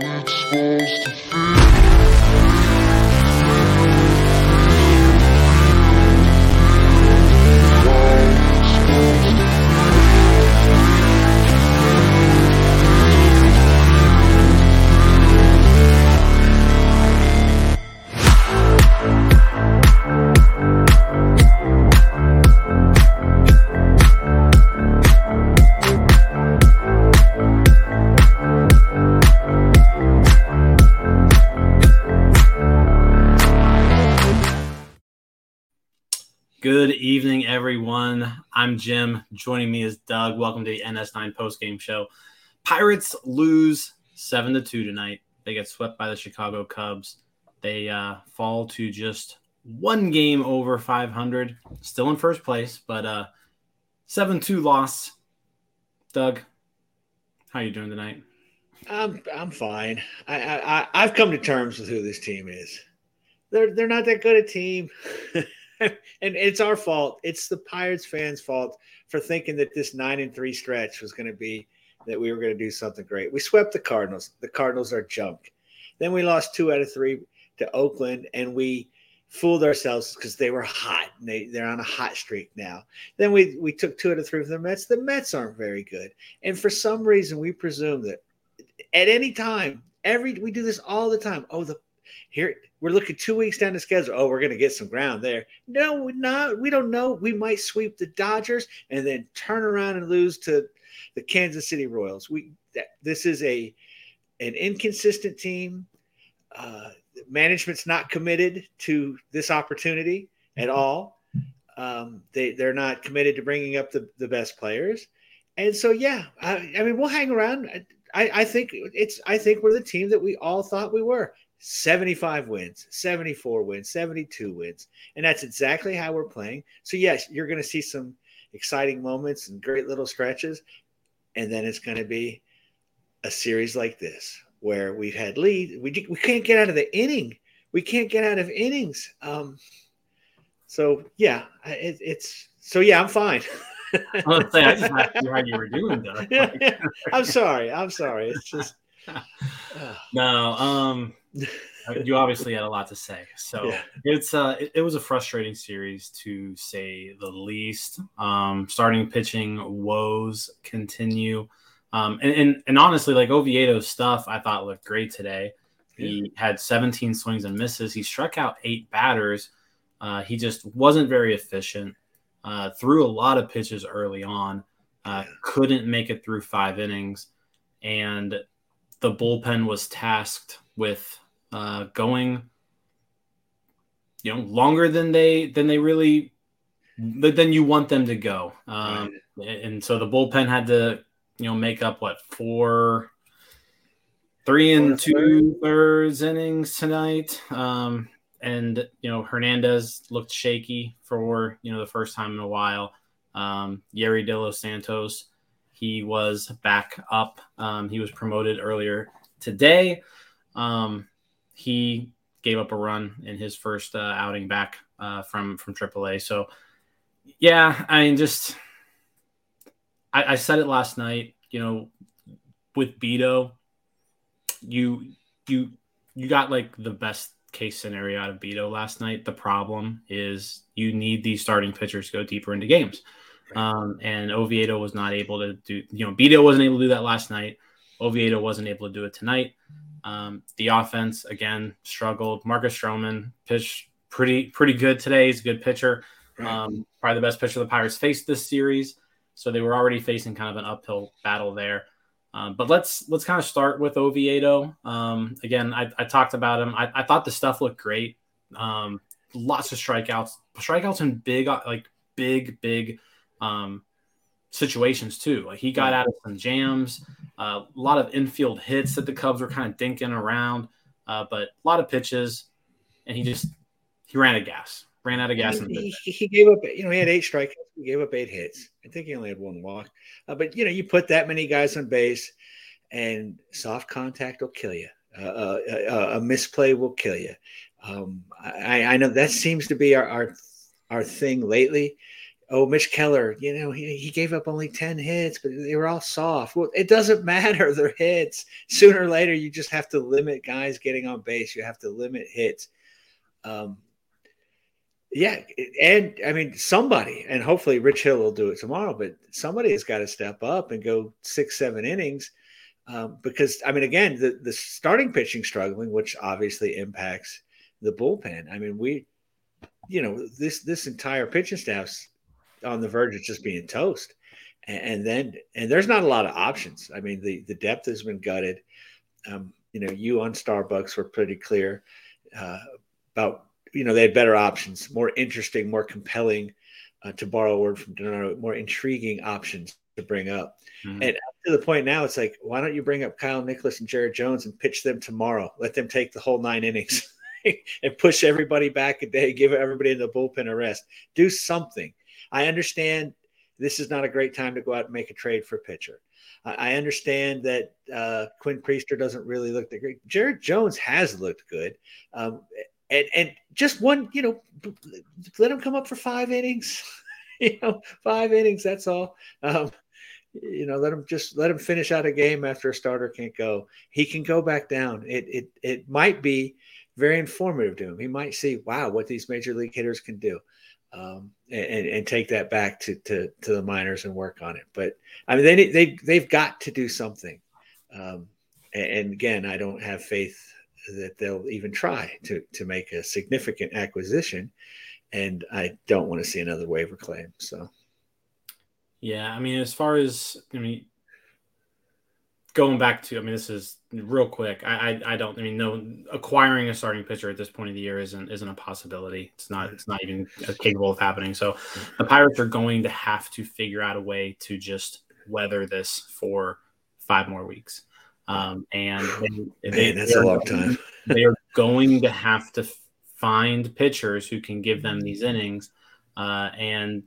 it's supposed to Good evening, everyone. I'm Jim. Joining me is Doug. Welcome to the NS9 postgame show. Pirates lose 7-2 tonight. They get swept by the Chicago Cubs. They fall to just one game over 500. Still in first place, but 7-2 loss. Doug, how are you doing tonight? I'm fine. I've come to terms with who this team is. They're not that good a team. And it's our fault. It's the Pirates fans' fault for thinking that this 9-3 stretch was going to be that we were going to do something great. We swept the Cardinals. The Cardinals are junk. Then we lost 2 out of 3 to Oakland, and we fooled ourselves because they were hot. And they're on a hot streak now. Then we took 2 out of 3 from the Mets. The Mets aren't very good. And for some reason, we presume that at any time, we do this all the time. We're looking 2 weeks down the schedule. Oh, we're going to get some ground there. No, we're not. We don't know. We might sweep the Dodgers and then turn around and lose to the Kansas City Royals. This is an inconsistent team. Management's not committed to this opportunity at all. They're not committed to bringing up the best players. And so, yeah, I mean, we'll hang around. I think we're the team that we all thought we were. 75 wins, 74 wins, 72 wins. And that's exactly how we're playing. So, yes, you're going to see some exciting moments and great little stretches. And then it's going to be a series like this where we've had lead. We can't get out of the inning. We can't get out of innings. I'm fine. I just asked you how you were doing, though. I'm sorry. It's just. You obviously had a lot to say, so yeah. It was a frustrating series to say the least. Starting pitching woes continue, and honestly, like Oviedo's stuff, I thought looked great today. He had 17 swings and misses. He struck out 8 batters. He just wasn't very efficient. Threw a lot of pitches early on. Couldn't make it through 5 innings, and the bullpen was tasked with going, longer than you want them to go. Right. And so the bullpen had to, make up what, 4 3 2/3 innings tonight. Hernandez looked shaky for, the first time in a while. Yeri de los Santos, he was back up. He was promoted earlier today. He gave up a run in his first outing back from AAA. So, yeah, I mean, just I said it last night. With Beto, you got like the best case scenario out of Beto last night. The problem is you need these starting pitchers to go deeper into games. And Oviedo was not able to do, Beto wasn't able to do that last night. Oviedo wasn't able to do it tonight. The offense again struggled. Marcus Stroman pitched pretty good today. He's a good pitcher. Probably the best pitcher the Pirates faced this series. So they were already facing kind of an uphill battle there. But let's kind of start with Oviedo. Again, I talked about him. I thought the stuff looked great. Lots of strikeouts in big. Situations too. Like he got out of some jams, a lot of infield hits that the Cubs were kind of dinking around, but a lot of pitches, and he ran out of gas. He gave up, he had 8 strikeouts. He gave up 8 hits. I think he only had 1 walk, but you put that many guys on base and soft contact will kill you. A misplay will kill you. I know that seems to be our thing lately. oh, Mitch Keller, you know, he gave up only 10 hits, but they were all soft. Well, it doesn't matter. They're hits. Sooner or later, you just have to limit guys getting on base. You have to limit hits. Yeah, and, I mean, somebody, and hopefully Rich Hill will do it tomorrow, but somebody has got to step up and go 6-7 innings because, I mean, again, the starting pitching struggling, which obviously impacts the bullpen. I mean, we, you know, this entire pitching staff's on the verge of just being toast. And there's not a lot of options. I mean, the depth has been gutted. You know, you on Starbucks were pretty clear about, you know, they had better options, more interesting, more compelling, to borrow a word from Denaro, more intriguing options to bring up. Mm-hmm. And up to the point now, it's like, why don't you bring up Kyle Nicholas and Jared Jones and pitch them tomorrow? Let them take the whole 9 innings and push everybody back a day, give everybody in the bullpen a rest. Do something. I understand this is not a great time to go out and make a trade for a pitcher. I understand that Quinn Priester doesn't really look that great. Jared Jones has looked good. And just one, you know, let him come up for 5 innings, you know, 5 innings. That's all. You know, let him finish out a game after a starter can't go. He can go back down. It might be very informative to him. He might see, wow, what these major league hitters can do, and take that back to the minors and work on it. But I mean, they've got to do something. And again, I don't have faith that they'll even try to make a significant acquisition, and I don't want to see another waiver claim. So, yeah, I mean, as far as, I mean, going back to, I mean, this is real quick. I don't, I mean, no, acquiring a starting pitcher at this point of the year isn't a possibility. It's not even capable of happening. So the Pirates are going to have to figure out a way to just weather this for 5 more weeks. That's a long time. They are going to have to find pitchers who can give them these innings. And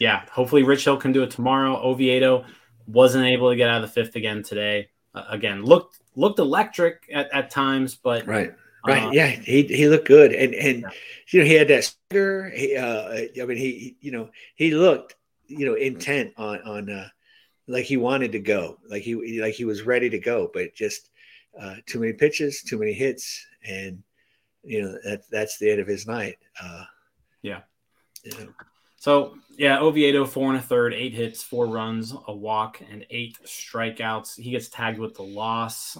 yeah, hopefully Rich Hill can do it tomorrow. Oviedo wasn't able to get out of the 5th again today. Again, looked electric at times, but right. Yeah. He looked good. And, yeah, you know, he had that stinger. He looked, you know, intent on like he wanted to go, like he was ready to go, but just too many pitches, too many hits, and you know that's the end of his night. Yeah. You know. So yeah, Oviedo 4 1/3, 8 hits, 4 runs, a walk, and 8 strikeouts. He gets tagged with the loss.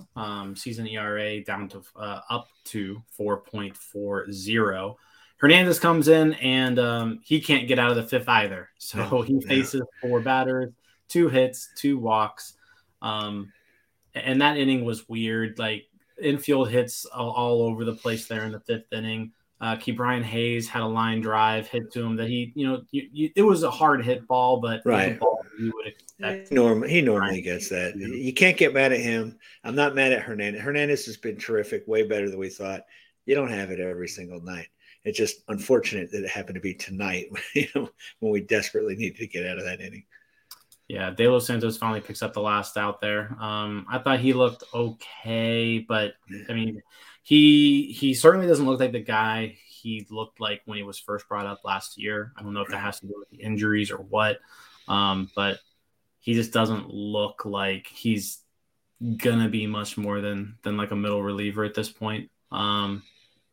Season ERA down to up to 4.40. Hernandez comes in and he can't get out of the 5th either, so he faces 4 batters. 2 hits, 2 walks. And that inning was weird. Like, infield hits all over the place there in the 5th inning. Brian Hayes had a line drive hit to him that he, you know, it was a hard hit ball, but right. Ball you would expect. He normally gets that. You can't get mad at him. I'm not mad at Hernandez. Hernandez has been terrific, way better than we thought. You don't have it every single night. It's just unfortunate that it happened to be tonight, you know, when we desperately needed to get out of that inning. Yeah, De Los Santos finally picks up the last out there. I thought he looked okay, but I mean, he certainly doesn't look like the guy he looked like when he was first brought up last year. I don't know if that has to do with the injuries or what, but he just doesn't look like he's gonna be much more than like a middle reliever at this point. So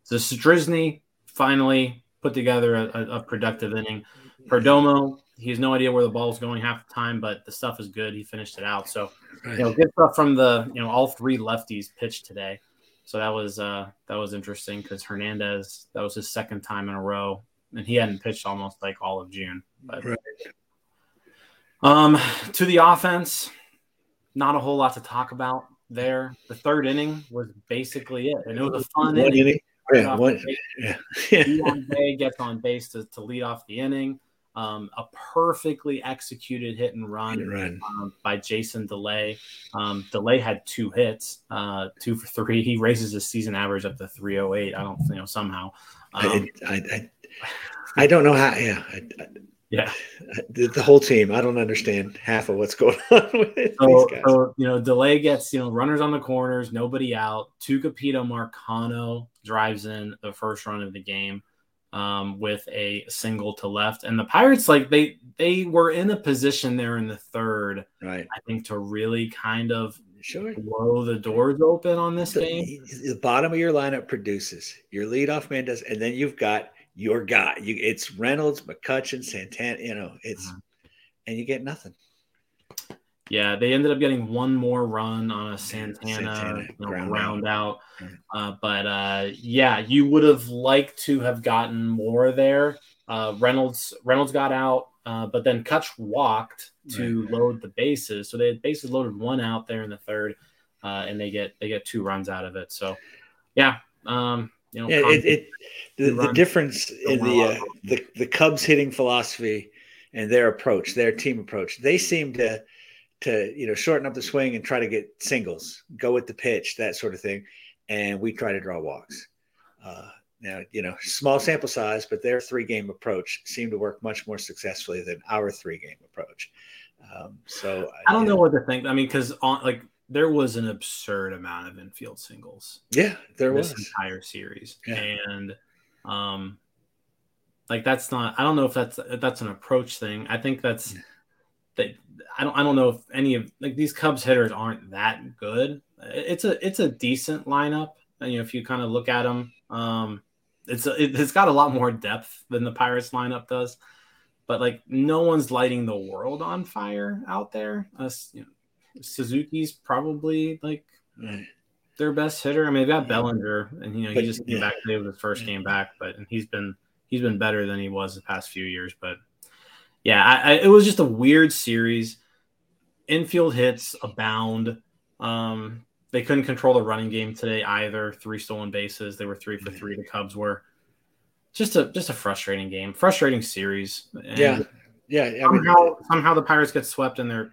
Sisney finally put together a productive inning. Perdomo, he has no idea where the ball is going half the time, but the stuff is good. He finished it out. So, you know, good stuff from all 3 lefties pitched today. So that was interesting because Hernandez, that was his 2nd time in a row, and he hadn't pitched almost like all of June. But to the offense, not a whole lot to talk about there. The 3rd inning was basically it, and it was a fun inning. Onday gets on base to lead off the inning. A perfectly executed hit and run. By Jason DeLay. DeLay had 2 hits, 2 for 3. He raises his season average up to 308. I don't, you know, somehow. I don't know how. Yeah. The whole team. I don't understand half of what's going on with it. So, you know, DeLay gets, you know, runners on the corners, nobody out. Tuca Pito Marcano drives in the first run of the game. with a single to left. And the Pirates, like they were in a position there in the third, right? I think to really kind of blow the doors open on this game. The bottom of your lineup produces, your leadoff man does, and then you've got your guy. It's Reynolds, McCutcheon, Santana. You know, it's and you get nothing. Yeah, they ended up getting one more run on a Santana ground out. But you would have liked to have gotten more there. Reynolds got out, but then Kutch walked to load the bases. So they had bases loaded, one out there in the third, and they get two runs out of it. So, yeah. The difference in the Cubs hitting philosophy and their team approach, they seem to shorten up the swing and try to get singles, go with the pitch, that sort of thing. And we try to draw walks. Now, small sample size, but their 3-game approach seemed to work much more successfully than our 3-game approach. So I don't know what to think. I mean, because there was an absurd amount of infield singles. Yeah, there was this entire series. Yeah. And that's not, I don't know if that's an approach thing. I think that's, yeah. I don't know if any of these Cubs hitters aren't that good. It's a decent lineup. And, if you kind of look at them, it's got a lot more depth than the Pirates lineup does, but no one's lighting the world on fire out there. Suzuki's probably their best hitter. I mean, they've got Bellinger and, he just came back to the first game back, but and he's been better than he was the past few years, but yeah, it was just a weird series. Infield hits abound. They couldn't control the running game today either. 3 stolen bases. They were 3 for 3. The Cubs were just a frustrating game, frustrating series. And yeah. Somehow the Pirates get swept, and they're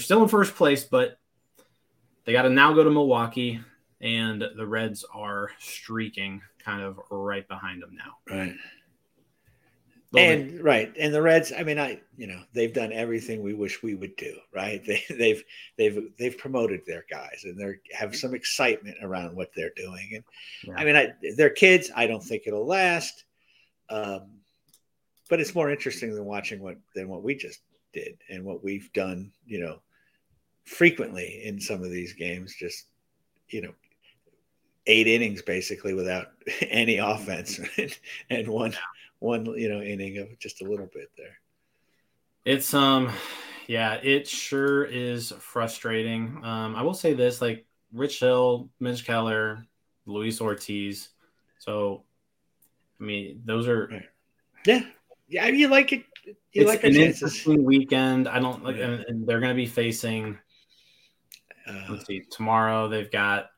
still in first place, but they got to now go to Milwaukee, and the Reds are streaking kind of right behind them now. Right. And the Reds, I mean, they've done everything we wish we would do, right? They've promoted their guys, and they have some excitement around what they're doing. And their kids, I don't think it'll last, but it's more interesting than watching what we just did and what we've done, frequently in some of these games. Just 8 innings basically without any offense, right? And one inning of just a little bit there. It's it sure is frustrating. I will say this, Rich Hill, Mitch Keller, Luis Ortiz. So I mean, those are yeah. You like it. It's like an interesting weekend. I don't like, and they're going to be facing. Let's see. Tomorrow they've got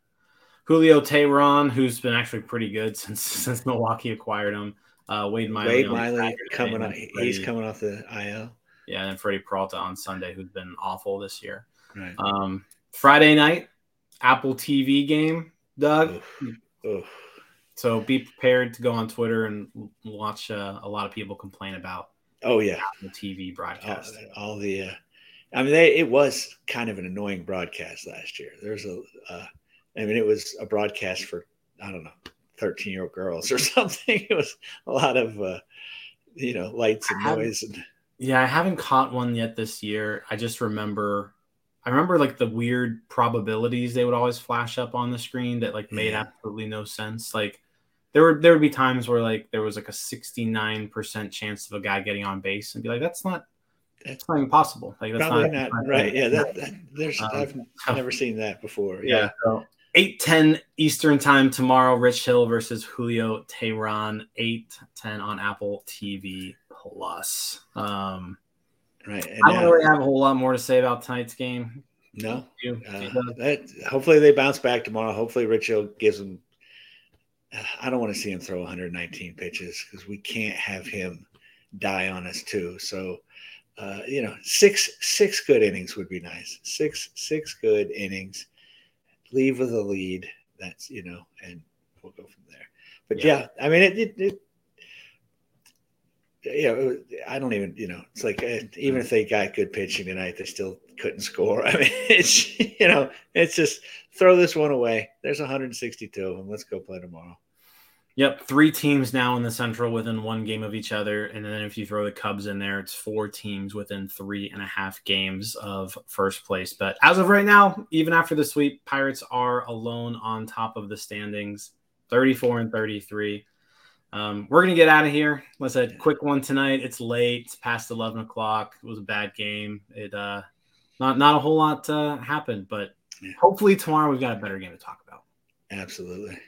Julio Tehran, who's been actually pretty good since Milwaukee acquired him. Wade Miley coming up. He's coming off the IL. Yeah, and Freddy Peralta on Sunday, who's been awful this year. Right. Friday night, Apple TV game, Doug. Oof. So be prepared to go on Twitter and watch a lot of people complain about. Oh yeah, the TV broadcast. It was kind of an annoying broadcast last year. There's it was a broadcast for, I don't know, 13-year-old girls or something. It was a lot of, lights and noise. I haven't caught one yet this year. I just remember the weird probabilities they would always flash up on the screen that made absolutely no sense. There would be times where there was a 69% chance of a guy getting on base and be like, that's not impossible. That's probably not right. Yeah. I've never seen that before. Yeah. 8:10 Eastern time tomorrow, Rich Hill versus Julio Tehran, 8:10 on Apple TV Plus. I don't really have a whole lot more to say about tonight's game. No. Hopefully they bounce back tomorrow. Hopefully Rich Hill gives them, I don't want to see him throw 119 pitches because we can't have him die on us too. So, six good innings would be nice. Six good innings. Leave with a lead. That's, and we'll go from there. But I don't even, it's even if they got good pitching tonight, they still couldn't score. I mean, it's, it's just throw this one away. There's 162 of them. Let's go play tomorrow. Yep, three teams now in the Central within one game of each other. And then if you throw the Cubs in there, it's four teams within 3.5 games of first place. But as of right now, even after the sweep, Pirates are alone on top of the standings, 34-33. We're going to get out of here. Let's a quick one tonight. It's late. It's past 11 o'clock. It was a bad game. It not a whole lot happened, but hopefully tomorrow we've got a better game to talk about. Absolutely.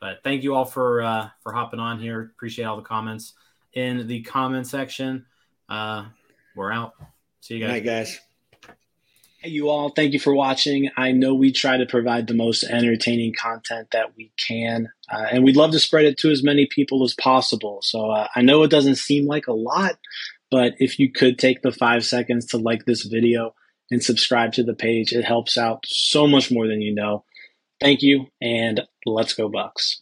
But thank you all for hopping on here. Appreciate all the comments in the comment section. We're out. See you guys. All right, guys. Hey, you all. Thank you for watching. I know we try to provide the most entertaining content that we can, and we'd love to spread it to as many people as possible. So I know it doesn't seem like a lot, but if you could take the 5 seconds to like this video and subscribe to the page, it helps out so much more than you know. Thank you, and let's go Bucks.